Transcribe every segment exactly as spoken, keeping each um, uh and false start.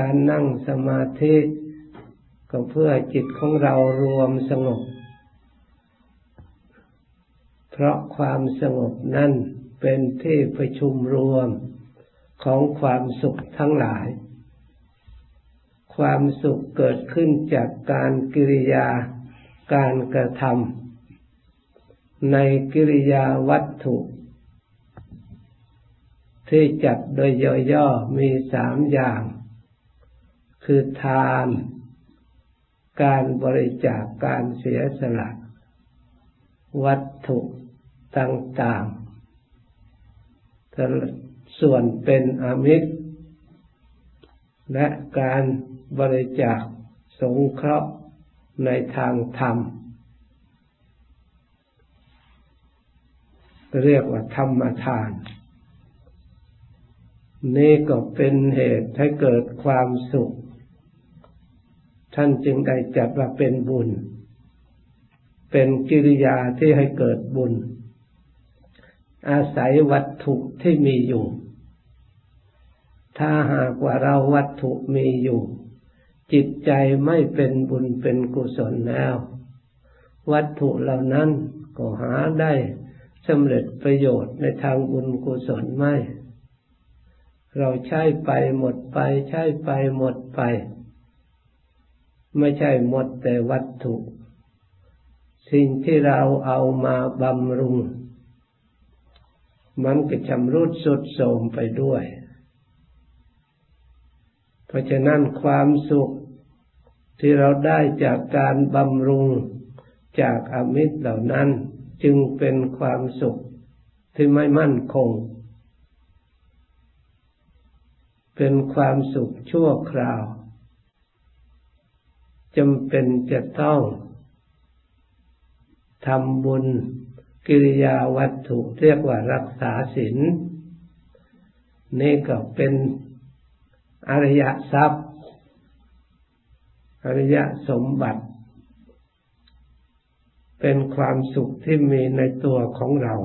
การนั่งสมาธิก็เพื่อจิตของเรารวมสงบเพราะความสงบนั้นเป็นที่ประชุมรวมของความสุขทั้งหลายความสุขเกิดขึ้นจากการกิริยาการกระทำในกิริยาวัตถุที่จัดโดยย่อๆมีสามอย่างคือทานการบริจาค การเสียสละวัตถุต่างๆส่วนเป็นอมิตรและการบริจาคสงเคราะห์ในทางธรรมเรียกว่าธรรมทานนี่ก็เป็นเหตุให้เกิดความสุขท่านจึงได้จัดว่าเป็นบุญเป็นกิริยาที่ให้เกิดบุญอาศัยวัตถุที่มีอยู่ถ้าหากว่าเราวัตถุมีอยู่จิตใจไม่เป็นบุญเป็นกุศลแล้ววัตถุเหล่านั้นก็หาได้สำเร็จประโยชน์ในทางบุญกุศลไม่เราใช้ไปหมดไปใช้ไปหมดไปไม่ใช่หมดแต่วัตถุสิ่งที่เราเอามาบำรุงมันก็ชำรุดทรุดโทรมไปด้วยเพราะฉะนั้นความสุขที่เราได้จากการบำรุงจากอมิตรเหล่านั้นจึงเป็นความสุขที่ไม่มั่นคงเป็นความสุขชั่วคราวจำเป็นจะต้องทำบุญกิริยาวัตถุเรียกว่ารักษาศีลนี่ก็เป็นอริยทรัพย์อริยสมบัติเป็นความสุขที่มีในตัวของเรา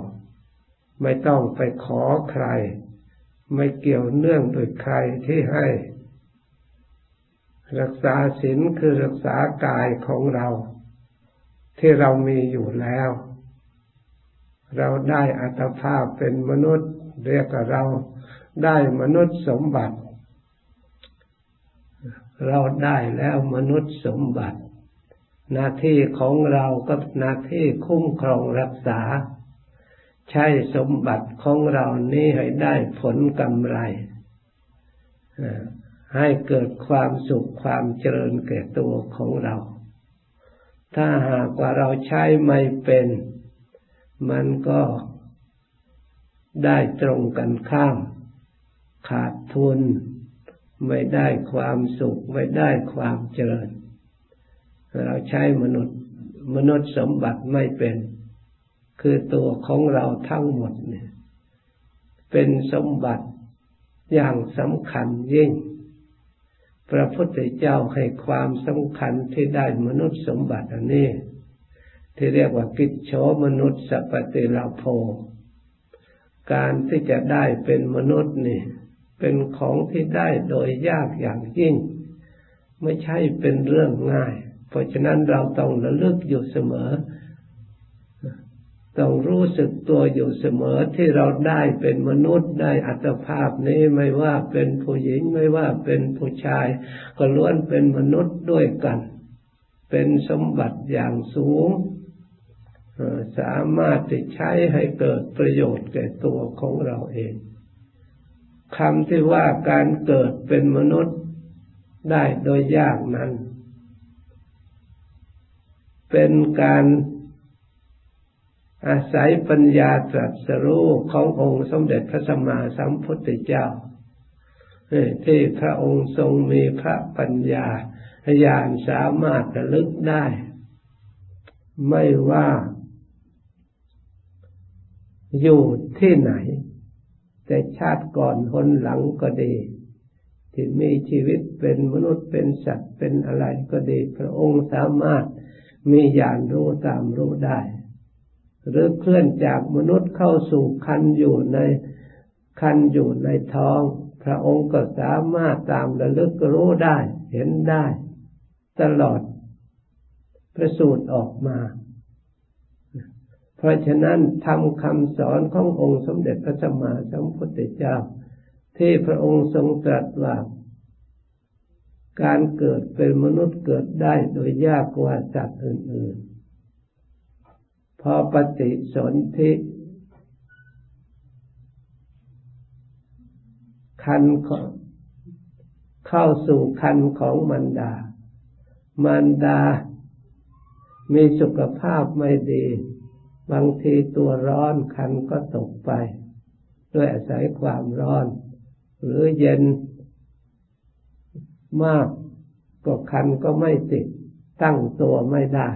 ไม่ต้องไปขอใครไม่เกี่ยวเนื่องโดยใครที่ให้รักษาศีลคือรักษากายของเราที่เรามีอยู่แล้วเราได้อัตภาพเป็นมนุษย์เรียกว่าเราได้มนุษย์สมบัติเราได้แล้วมนุษย์สมบัติหน้าที่ของเราก็หน้าที่คุ้มครองรักษาใช้สมบัติของเรานี้ให้ได้ผลกำไรให้เกิดความสุขความเจริญแก่ตัวของเราถ้าหากว่าเราใช้ไม่เป็นมันก็ได้ตรงกันข้ามขาดทุนไม่ได้ความสุขไม่ได้ความเจริญเราใช้มนุษย์มนุษย์สมบัติไม่เป็นคือตัวของเราทั้งหมดเนี่ยเป็นสมบัติอย่างสำคัญยิ่งพระพุทธเจ้าให้ความสำคัญที่ได้มนุษย์สมบัติอันนี้ที่เรียกว่ากิจโฉมนุษย์สัพพติลาโภการที่จะได้เป็นมนุษย์นี่เป็นของที่ได้โดยยากอย่างยิ่งไม่ใช่เป็นเรื่องง่ายเพราะฉะนั้นเราต้องระลึกอยู่เสมอต้องรู้สึกตัวอยู่เสมอที่เราได้เป็นมนุษย์ได้อัตภาพนี้ไม่ว่าเป็นผู้หญิงไม่ว่าเป็นผู้ชายก็ล้วนเป็นมนุษย์ด้วยกันเป็นสมบัติอย่างสูงสามารถที่ใช้ให้เกิดประโยชน์แก่ตัวของเราเองคำที่ว่าการเกิดเป็นมนุษย์ได้โดยยากนั้นเป็นการอาศัยปัญญาตรัสรู้ขององค์สมเด็จพระสัมมาสัมพุทธเจ้าที่พระองค์ทรงมีพระปัญญาญาณสามารถระลึกได้ไม่ว่าอยู่ที่ไหนแต่ชาติก่อนหนหลังก็ดีที่มีชีวิตเป็นมนุษย์เป็นสัตว์เป็นอะไรก็ดีพระองค์สามารถมีญาณรู้ตามรู้ได้หรือเคลื่อนจากมนุษย์เข้าสู่คันอยู่ใน คันอยู่ในท้องพระองค์ก็สามารถตามระลึกรู้ได้เห็นได้ตลอดประสูติออกมาเพราะฉะนั้นธรรมคำสอนขององค์สมเด็จพระสัมมาสัมพุทธเจ้าที่พระองค์ทรงตรัสว่าการเกิดเป็นมนุษย์เกิดได้โดยยากกว่าสัตว์อื่นๆพอปฏิสนธิคันเข้าสู่คันของมารดามารดามีสุขภาพไม่ดีบางทีตัวร้อนคันก็ตกไปด้วยอาศัยความร้อนหรือเย็นมากก็คันก็ไม่ติดตั้งตัวไม่ได้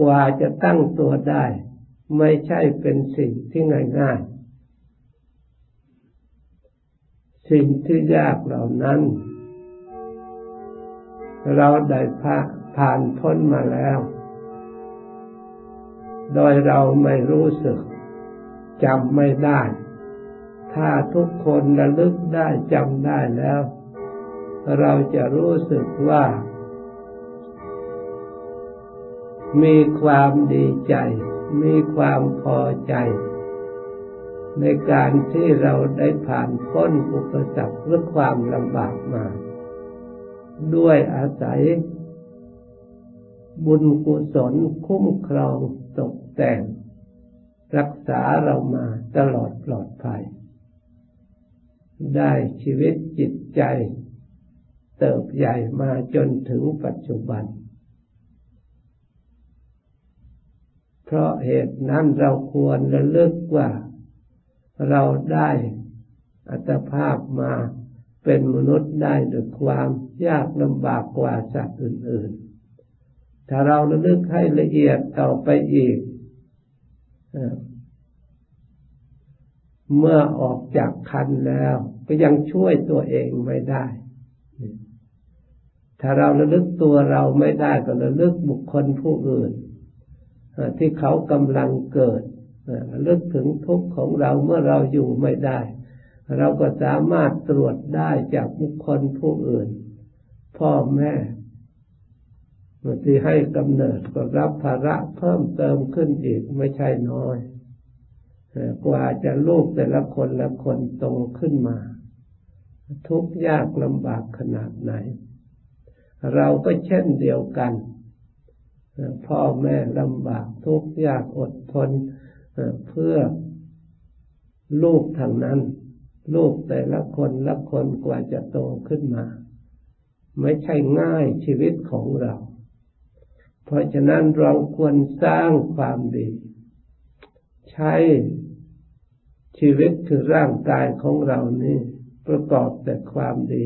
กว่าจะตั้งตัวได้ไม่ใช่เป็นสิ่งที่ง่ายๆสิ่งที่ยากเหล่านั้นเราได้ผ่านพ้นมาแล้วโดยเราไม่รู้สึกจำไม่ได้ถ้าทุกคนระลึกได้จำได้แล้วเราจะรู้สึกว่ามีความดีใจมีความพอใจในการที่เราได้ผ่านพ้นอุปสรรคหรือความลำบากมาด้วยอาศัยบุญกุศลคุ้มครองตกแต่งรักษาเรามาตลอดปลอดภัยได้ชีวิตจิตใจเติบใหญ่มาจนถึงปัจจุบันเพราะเหตุนั้นเราควรระลึกว่าเราได้อัตภาพมาเป็นมนุษย์ได้ด้วยความยากลำบากกว่าสัตว์อื่นๆถ้าเราระลึกให้ละเอียดต่อไปอีกเมื่อออกจากคันแล้วก็ยังช่วยตัวเองไม่ได้ถ้าเราระลึกตัวเราไม่ได้ก็ระลึกบุคคลผู้อื่นที่เขากำลังเกิดระลึกถึงทุกข์ของเราเมื่อเราอยู่ไม่ได้เราก็สามารถตรวจได้จากบุคคลผู้อื่นพ่อแม่ที่ให้กำเนิดก็รับภาระเพิ่มเติมขึ้นอีกไม่ใช่น้อยกว่าจะลูกแต่ละคนละคนโตขึ้นมาทุกข์ยากลำบากขนาดไหนเราก็เช่นเดียวกันพ่อแม่ลำบากทุกข์ยากอดทนเพื่อลูกทั้งนั้นลูกแต่ละคนละคนกว่าจะโตขึ้นมาไม่ใช่ง่ายชีวิตของเราเพราะฉะนั้นเราควรสร้างความดีใช้ชีวิตคือร่างกายของเรานี่ประกอบแต่ความดี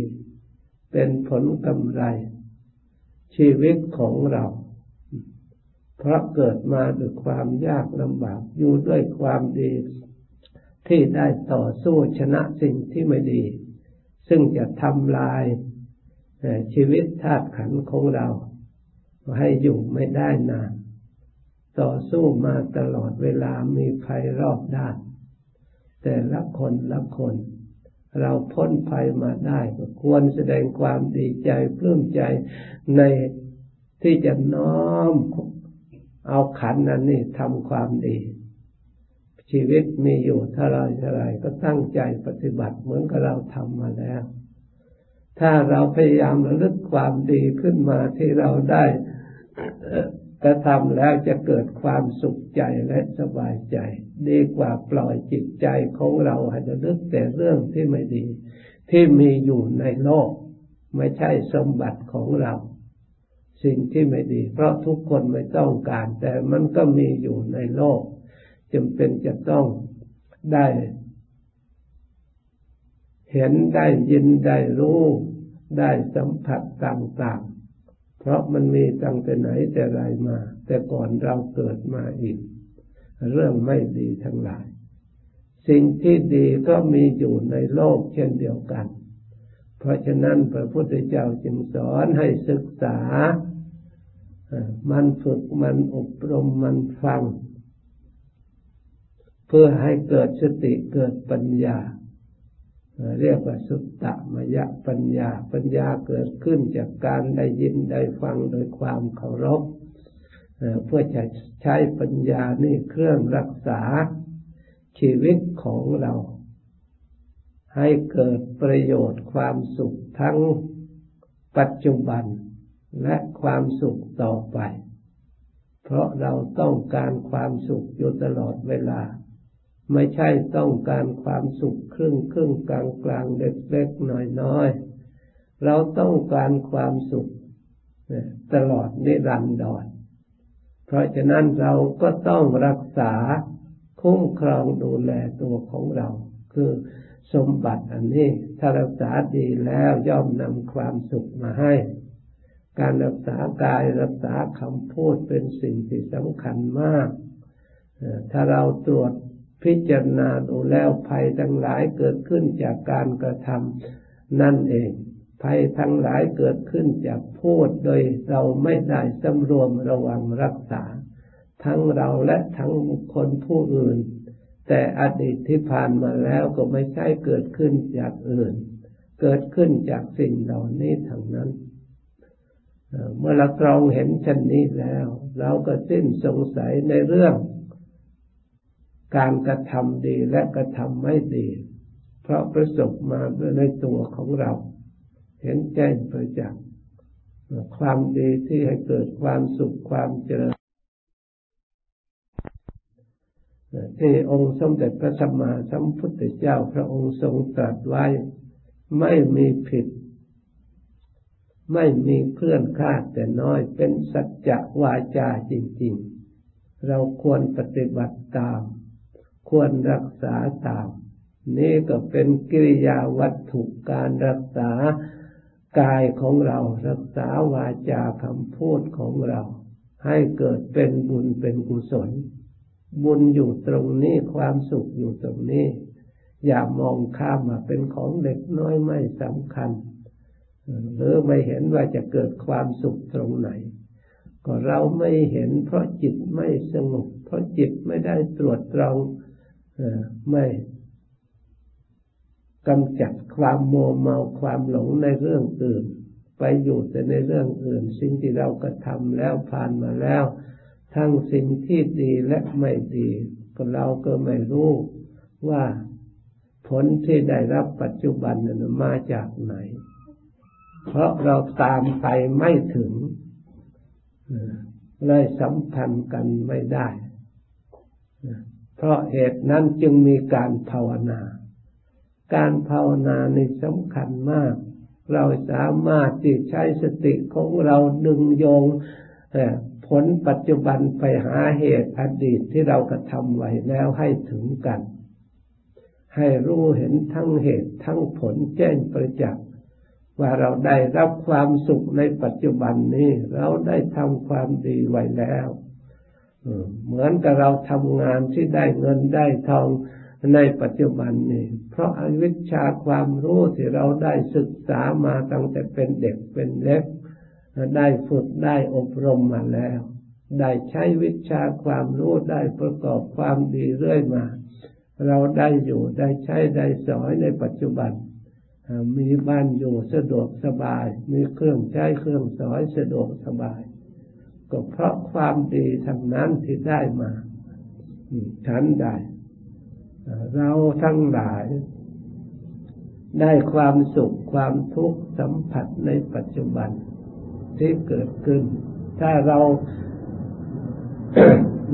เป็นผลกำไรชีวิตของเราเพราะเกิดมาด้วยความยากลำบากอยู่ด้วยความดีที่ได้ต่อสู้ชนะสิ่งที่ไม่ดีซึ่งจะทำลายชีวิตธาตุขันธ์ของเราให้อยู่ไม่ได้นานต่อสู้มาตลอดเวลามีภัยรอบด้านแต่ละคนละคนเราพ้นภัยมาได้ก็ควรแสดงความดีใจปลื้มใจในที่จะน้อมเอาขันธ์นั้นนี่ทำความดีชีวิตมีอยู่เท่าไรก็ตั้งใจปฏิบัติเหมือนกับเราทำมาแล้วถ้าเราพยายามระลึกความดีขึ้นมาที่เราได้กระทำแล้วจะเกิดความสุขใจและสบายใจดีกว่าปล่อยจิตใจของเราให้ระลึกแต่เรื่องที่ไม่ดีที่มีอยู่ในโลกไม่ใช่สมบัติของเราสิ่งที่ไม่ดีเพราะทุกคนไม่ต้องการแต่มันก็มีอยู่ในโลกจำเป็นจะต้องได้เห็นได้ยินได้รู้ได้สัมผัสต่างๆเพราะมันมีตั้งแต่ไหนแต่ไรมาแต่ก่อนเราเกิดมาอีกเรื่องไม่ดีทั้งหลายสิ่งที่ดีก็มีอยู่ในโลกเช่นเดียวกันเพราะฉะนั้นพระพุทธเจ้าจึงสอนให้ศึกษามันฝึกมันอบรมมันฟัง เพื่อให้เกิดสติเกิดปัญญาเรียกว่าสุตตมยปัญญาปัญญาเกิดขึ้นจากการได้ยินได้ฟังโดยความเคารพเพื่อจะใช้ปัญญานี่เครื่องรักษาชีวิตของเราให้เกิดประโยชน์ความสุขทั้งปัจจุบันและความสุขต่อไปเพราะเราต้องการความสุขอยู่ตลอดเวลาไม่ใช่ต้องการความสุขครึ่งครึ่งกลางกลางเล็กๆน้อยๆเราต้องการความสุขตลอดนิรันดรเพราะฉะนั้นเราก็ต้องรักษาคุ้มครองดูแลตัวของเราคือสมบัติอันนี้ถ้ารักษาดีแล้วย่อมนำความสุขมาให้การรักษากายรักษาคำพูดเป็นสิ่งที่สำคัญมากถ้าเราตรวจพิจารณาดูแล้วภัยทั้งหลายเกิดขึ้นจากการกระทำนั่นเองภัยทั้งหลายเกิดขึ้นจากพูดโดยเราไม่ได้สำรวมระวังรักษาทั้งเราและทั้งบุคคลผู้อื่นแต่อดีตที่ผ่านมาแล้วก็ไม่ใช่เกิดขึ้นจากอื่นเกิดขึ้นจากสิ่งเหล่านี้ทั้งนั้นเมื่อเราตรองเห็นเช่นนี้แล้วเราก็สิ้นสงสัยในเรื่องการกระทำดีและกระทำไม่ดีเพราะประสบมาด้วยในตัวของเราเห็นแจ้งประจักษ์ความดีที่ให้เกิดความสุขความเจริญที่องค์สมเด็จพระสัมมาสัมพุทธเจ้าพระองค์ทรงตรัสไว้ไม่มีผิดไม่มีเคลื่อนคลาดแต่น้อยเป็นสัจจะวาจาจริงๆเราควรปฏิบัติตามควรรักษาตามนี่ก็เป็นกิริยาวัตถุการรักษากายของเรารักษาวาจาคำพูดของเราให้เกิดเป็นบุญเป็นกุศลบุญอยู่ตรงนี้ความสุขอยู่ตรงนี้อย่ามองข้ามมาเป็นของเล็กน้อยไม่สำคัญหรือไม่เห็นว่าจะเกิดความสุขตรงไหนก็เราไม่เห็นเพราะจิตไม่สงบเพราะจิตไม่ได้ตรวจตรองไม่กำจัดความมัวเมาความหลงในเรื่องอื่นไปอยู่แต่ในเรื่องอื่นสิ่งที่เรากระทำแล้วผ่านมาแล้วทั้งสิ่งที่ดีและไม่ดีก็เราก็ไม่รู้ว่าผลที่ได้รับปัจจุบันนั้นมาจากไหนเพราะเราตามไปไม่ถึงเลยสัมพันธ์กันไม่ได้เพราะเหตุนั้นจึงมีการภาวนาการภาวนานี่สำคัญมากเราสามารถที่ใช้สติของเราดึงโยงผลปัจจุบันไปหาเหตุอดีตที่เรากระทำไว้แล้วให้ถึงกันให้รู้เห็นทั้งเหตุทั้งผลแจ้งประจักษ์ว่าเราได้รับความสุขในปัจจุบันนี้เราได้ทำความดีไว้แล้วเหมือนกับเราทำงานที่ได้เงินได้ทองในปัจจุบันนี้เพราะอวิชชาความรู้ที่เราได้ศึกษามาตั้งแต่เป็นเด็กเป็นเล็กได้ฝึกได้อบรมมาแล้วได้ใช้วิชาความรู้ได้ประกอบความดีเรื่อยมาเราได้อยู่ได้ใช้ได้สอยในปัจจุบันมีบ้านอยู่สะดวกสบายมีเครื่องใช้เครื่องสอยสะดวกสบายก็เพราะความดีทั้งนั้นที่ได้มาฉันได้เราทั้งหลายได้ความสุขความทุกข์สัมผัสในปัจจุบันที่เกิดขึ้นถ้าเรา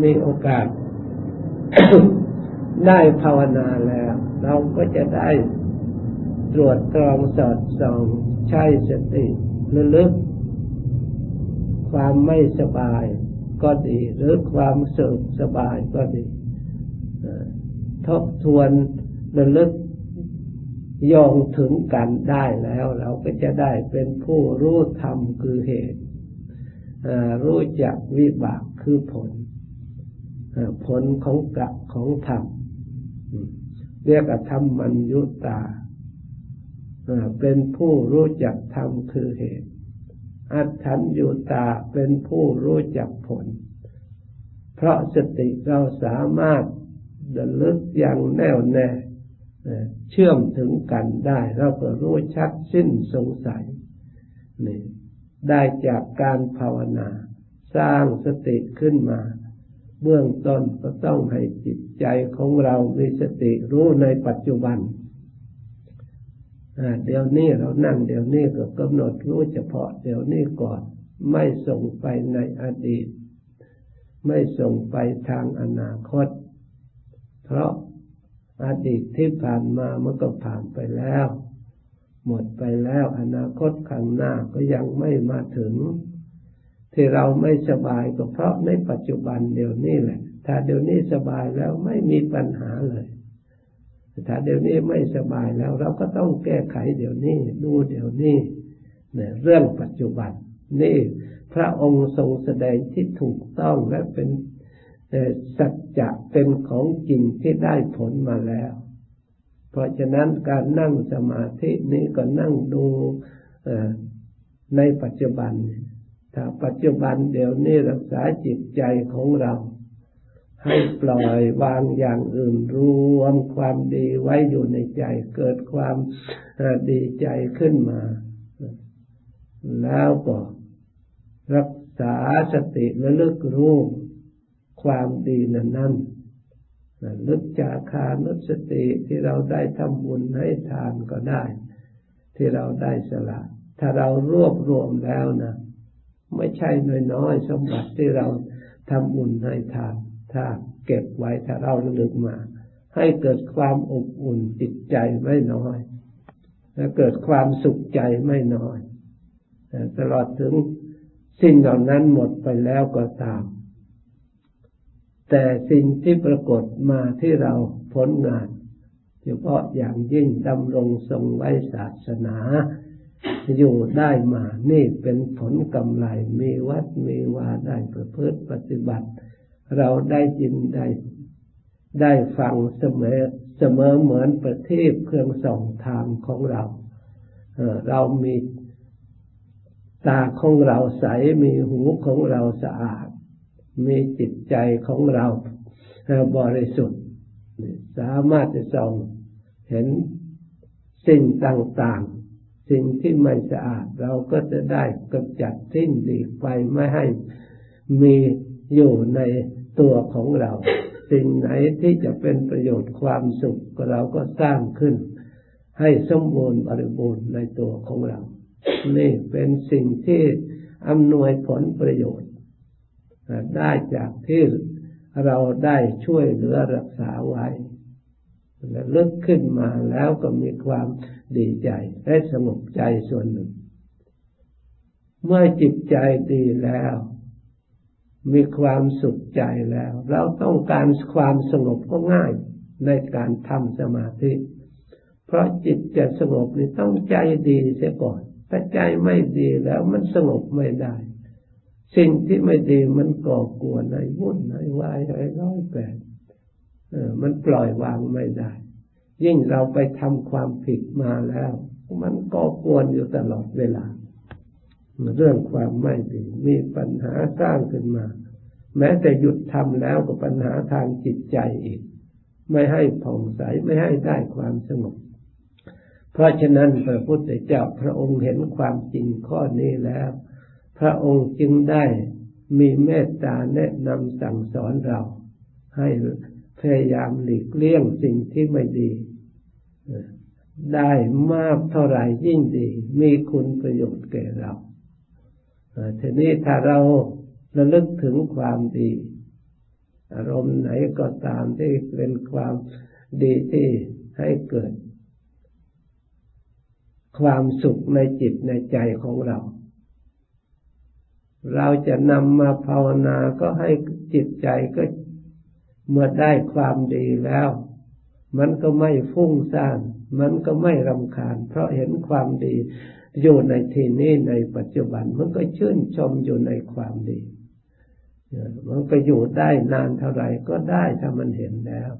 มีโอกาส ได้ภาวนาแล้วเราก็จะได้ตรวจตรองสอดส่องใช้สติระลึกความไม่สบายก็ดีหรือความสุขสบายก็ดีทบทวนระลึกย่องถึงกันได้แล้วเราก็จะได้เป็นผู้รู้ธรรมคือเหตุรู้จักวิบากคือผลผลของกรรมของธรรมเรียกว่าธรรมมัญยุตาเป็นผู้รู้จักธรรมคือเหตุอัฏฐัญญูตาเป็นผู้รู้จักผลเพราะสติเราสามารถ ระลึกอย่างแน่วแน่เชื่อมถึงกันได้เราก็รู้ชัดสิ้นสงสัยนี่ได้จากการภาวนาสร้างสติขึ้นมาเบื้องต้นก็ต้องให้จิตใจของเรามีสติรู้ในปัจจุบันเดี๋ยวนี้เรานั่งเดี๋ยวนี้ก็กำหนดรู้เฉพาะเดี๋ยวนี้ก่อนไม่ส่งไปในอดีตไม่ส่งไปทางอนาคตเพราะอดีตที่ผ่านมามันก็ผ่านไปแล้วหมดไปแล้วอนาคตข้างหน้าก็ยังไม่มาถึงที่เราไม่สบายก็เพราะในปัจจุบันเดี๋ยวนี้แหละถ้าเดี๋ยวนี้สบายแล้วไม่มีปัญหาเลยถ้าเดี๋ยวนี้ไม่สบายแล้วเราก็ต้องแก้ไขเดี๋ยวนี้ดูเดี๋ยวนี้เนี่ยเรื่องปัจจุบันนี่พระองค์ทรงแสดงที่ถูกต้องและเป็นสัจจะเป็นของจริงที่ได้ผลมาแล้วเพราะฉะนั้นการนั่งสมาธินี้ก็นั่งดูในปัจจุบันถ้าปัจจุบันเดี๋ยวนี้รักษาจิตใจของเราให้ปล่อยวางอย่างอื่นรวมความดีไว้อยู่ในใจเกิดความดีใจขึ้นมาแล้วก็รักษาสติระลึกรู้ความดีนั้นนั้นระลึกจาคานุสติที่เราได้ทำบุญให้ทานก็ได้ที่เราได้สละถ้าเรารวบรวมแล้วนะไม่ใช่น้อยๆสมบัติที่เราทำบุญให้ทานถ้าเก็บไว้ถ้าเราระลึกมาให้เกิดความอบอุ่นจิตใจไม่น้อยและเกิดความสุขใจไม่น้อยตลอดถึงสิ่งเหล่านั้นหมดไปแล้วก็ตามแต่สิ่งที่ปรากฏมาที่เราผลงานเฉพาะอย่างยิ่งดำรงทรงไว้ศาสนาอยู่ได้มานี่เป็นผลกำไรมีวัดมีวาได้ประพฤติปฏิบัติเราได้ยินได้ได้ฟังเสมอเสมอเหมือนประทีปเครื่องส่องทางของเราเอ่อเรามีตาของเราใสมีหูของเราสะอาดมีจิตใจของเราบริสุทธิ์สามารถจะส่องเห็นสิ่งต่างๆสิ่งที่ไม่สะอาดเราก็จะได้กำจัดทิ้งหลีกไปไม่ให้มีอยู่ในตัวของเราสิ่งไหนที่จะเป็นประโยชน์ความสุขเราก็สร้างขึ้นให้สมบูรณ์บริบูรณ์ในตัวของเรานี่เป็นสิ่งที่อำนวยผลประโยชน์ได้จากที่เราได้ช่วยเหลือรักษาไว้และลึกขึ้นมาแล้วก็มีความดีใจและสงบใจส่วนหนึ่งเมื่อจิตใจดีแล้วมีความสุขใจแล้วเราต้องการความสงบก็ง่ายในการทำสมาธิเพราะจิตจะสงบนี่ต้องใจดีเสียก่อนถ้าใจไม่ดีแล้วมันสงบไม่ได้สิ่งที่ไม่ดีมันก่อกวนให้วุ่นให้วายให้ร้อยแปรเออมันปล่อยวางไม่ได้ยิ่งเราไปทำความผิดมาแล้วมันก่อกวนอยู่ตลอดเวลาเรื่องความไม่ดีมีปัญหาสร้างขึ้นมาแม้แต่หยุดทำแล้วก็ปัญหาทางจิตใจอีกไม่ให้ผ่องใสไม่ให้ได้ความสงบเพราะฉะนั้นพระพุทธเจ้าพระองค์เห็นความจริงข้อนี้แล้วพระองค์จึงได้มีเมตตาแนะนำสั่งสอนเราให้พยายามหลีกเลี่ยงสิ่งที่ไม่ดีได้มากเท่าไหร่ยิ่งดีมีคุณประโยชน์แก่เราทีนี้ถ้าเราระลึกถึงความดีอารมณ์ไหนก็ตามที่เป็นความดีที่ให้เกิดความสุขในจิตในใจของเราเราจะนำมาภาวนาก็ให้จิตใจก็เมื่อได้ความดีแล้วมันก็ไม่ฟุ้งซ่านมันก็ไม่รำคาญเพราะเห็นความดีอยู่ในที่นี้ในปัจจุบันมันก็ชื่นชมอยู่ในความดีมันก็อยู่ได้นานเท่าไหร่ก็ได้ถ้ามันเห็นแล้ว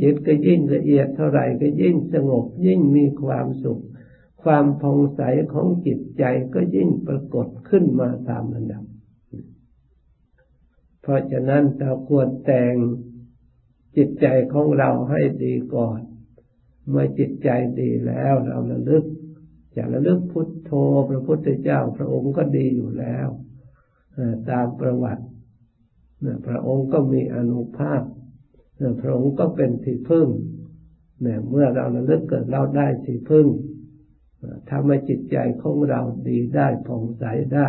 จิตก็ยิ่งละเอียดเท่าไหร่ก็ยิ่งสงบยิ่งมีความสุขความผ่องใสของจิตใจก็ยิ่งปรากฏขึ้นมาตามลำดับเพราะฉะนั้นเราควรแต่ง จิตใจของเราให้ดีก่อนเมื่อจิตใจดีแล้วเราระลึกจะระลึกพุทโธพระพุทธเจ้าพระองค์ก็ดีอยู่แล้วตามประวัติพระองค์ก็มีอานุภาพพระองค์ก็เป็นที่พึ่งเมื่อเราระลึกเกิดเราได้ที่พึ่งทำให้จิตใจของเราดีได้ผ่องใสได้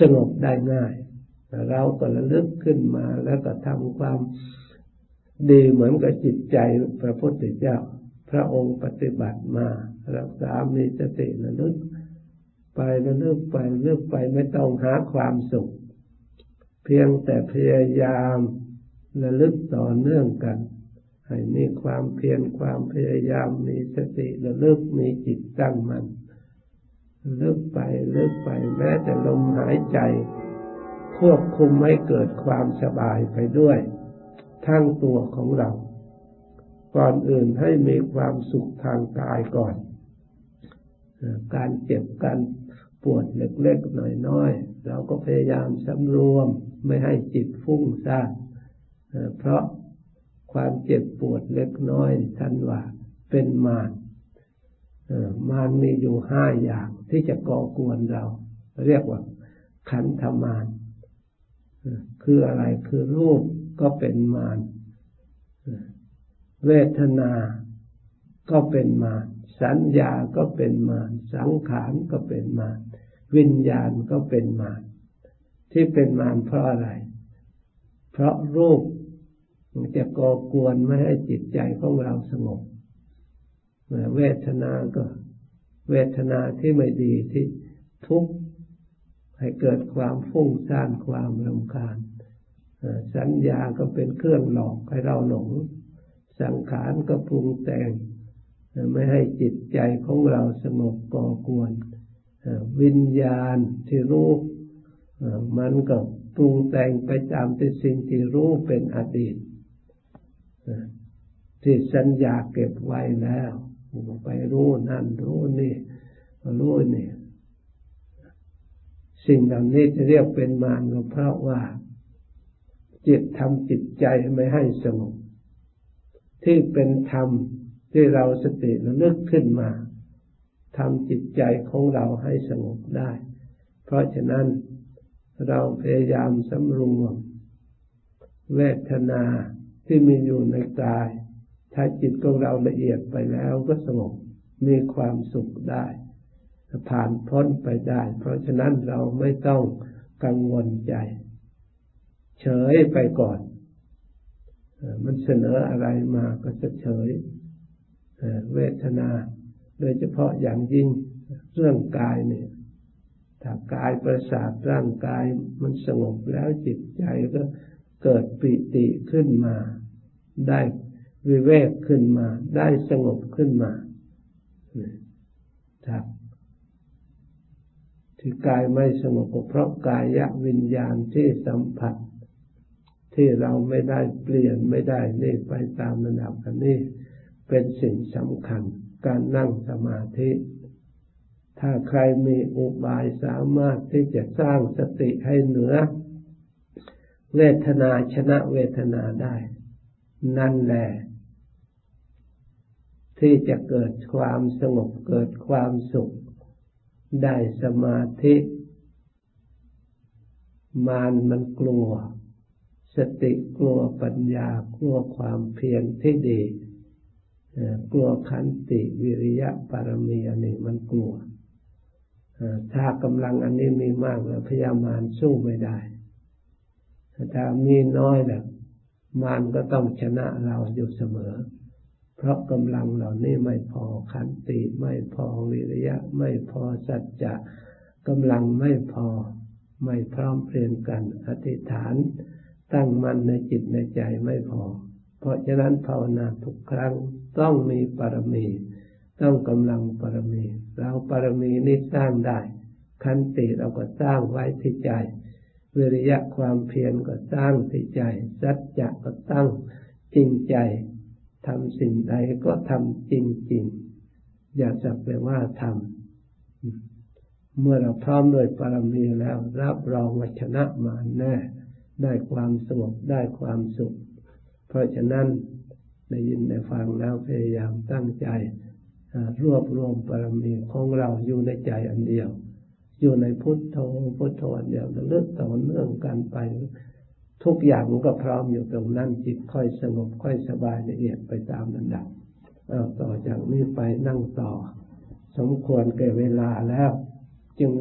สงบได้ง่ายเราก็ระลึกขึ้นมาแล้วก็ทำความดีเหมือนกับจิตใจพระพุทธเจ้าพระองค์ปฏิบัติมารักษามีสติระลึกไประลึกไประลึกไปไม่ต้องหาความสุขเพียงแต่พยายามระลึกต่อเนื่องกันให้มีความเพียรความพยายามมีสติระลึกมีจิตตั้งมั่นระลึกไประลึกไปแม้แต่ลมหายใจควบคุมให้เกิดความสบายไปด้วยทั้งตัวของเราก่อนอื่นให้มีความสุขทางกายก่อนการเจ็บการปวดเล็กๆน้อยๆเราก็พยายามสำรวมไม่ให้จิตฟุ้งซ่านเพราะความเจ็บปวดเล็กน้อยท่านว่าเป็นมารมารมีอยู่ห้าอย่างที่จะก่อกวนเราเรียกว่าขันธมารคืออะไรคือรูปก็เป็นมารเวทนาก็เป็นมารสัญญาก็เป็นมารสังขารก็เป็นมารวิญญาณก็เป็นมารที่เป็นมารเพราะอะไรเพราะรูปมันจะก่อกวนไม่ให้จิตใจของเราสงบเวทนาก็เวทนาที่ไม่ดีที่ทุกข์ให้เกิดความฟุ้งซ่านความรำคาญสัญญาก็เป็นเครื่องหลอกให้เราหลงสังขารก็ปรุงแต่งไม่ให้จิตใจของเราสงบก่อกวนวิญญาณที่รู้มันก็ปรุงแต่งไปตามที่สิ่งที่รู้เป็นอดีตที่สัญญาเก็บไว้แล้วไปรู้นั่นรู้นี่รู้นี่สิ่งเหล่านี้จะเรียกเป็นมารก็เพราะว่าจิตทำจิตใจไม่ให้สงบที่เป็นธรรมที่เราสติระลึกขึ้นมาทำจิตใจของเราให้สงบได้เพราะฉะนั้นเราพยายามสำรวมเวทนาที่มีอยู่ในกายถ้าจิตของเราละเอียดไปแล้วก็สงบมีความสุขได้ผ่านพ้นไปได้เพราะฉะนั้นเราไม่ต้องกังวลใจเฉยไปก่อนมันเสนออะไรมาก็จะเฉยเวทนาโดยเฉพาะอย่างยิ่งเรื่องกายเนี่ยถ้ากายประสาทร่างกายมันสงบแล้วจิตใจก็เกิดปิติขึ้นมาได้วิเวกขึ้นมาได้สงบขึ้นมาถ้าที่กายไม่สงบก็เพราะกายวิญญาณที่สัมผัสที่เราไม่ได้เปลี่ยนไม่ได้นี่ไปตามระดับอันนี้เป็นสิ่งสำคัญการนั่งสมาธิถ้าใครมีอุบายสามารถที่จะสร้างสติให้เหนือเวทนาชนะเวทนาได้นั่นแหละที่จะเกิดความสงบเกิดความสุขได้สมาธิมารมันกลัวสติกลัวปัญญากลัวความเพียรที่ดีกลัวขันติวิริยะปารมีอันนี้มันกลัวถ้ากำลังอันนี้มีมากแล้วพยามารสู้ไม่ได้ถ้ามีน้อยแล้วมารก็ต้องชนะเราอยู่เสมอเพราะกำลังเหล่านี้ไม่พอขันติไม่พอวิริยะไม่พอสัจจะกำลังไม่พอไม่พร้อมเพรียงกันอธิษฐานตั้งมั่นในจิตในใจไม่พอเพราะฉะนั้นภาวนาทุกครั้งต้องมีปารมีต้องกำลังปารมีเราปารมีนี้สร้างได้ขันติเราก็สร้างไว้ที่ใจวิริยะความเพียรก็สร้างที่ใจสัจจะก็ตั้งจริงใจทำสิ่งใดก็ทำจริงๆอย่าสักแต่ว่าทำเมื่อเราพร้อมด้วยปารมีแล้วรับรองว่าชนะมารแน่ได้ความสงบได้ความสุข เพราะฉะนั้นได้ยินได้ฟังแล้วพยายามตั้งใจรวบรวมบารมีของเราอยู่ในใจอันเดียวอยู่ในพุทโธพุทโธอันเดียวระลึกต่อเนื่องกันไปทุกอย่างมันก็พร้อมอยู่ตรงนั้นจิตค่อยสงบค่อยสบายละเอียดไปตามลำดับเอาต่อจากนี้ไปนั่งต่อสมควรแก่เวลาแล้วจึง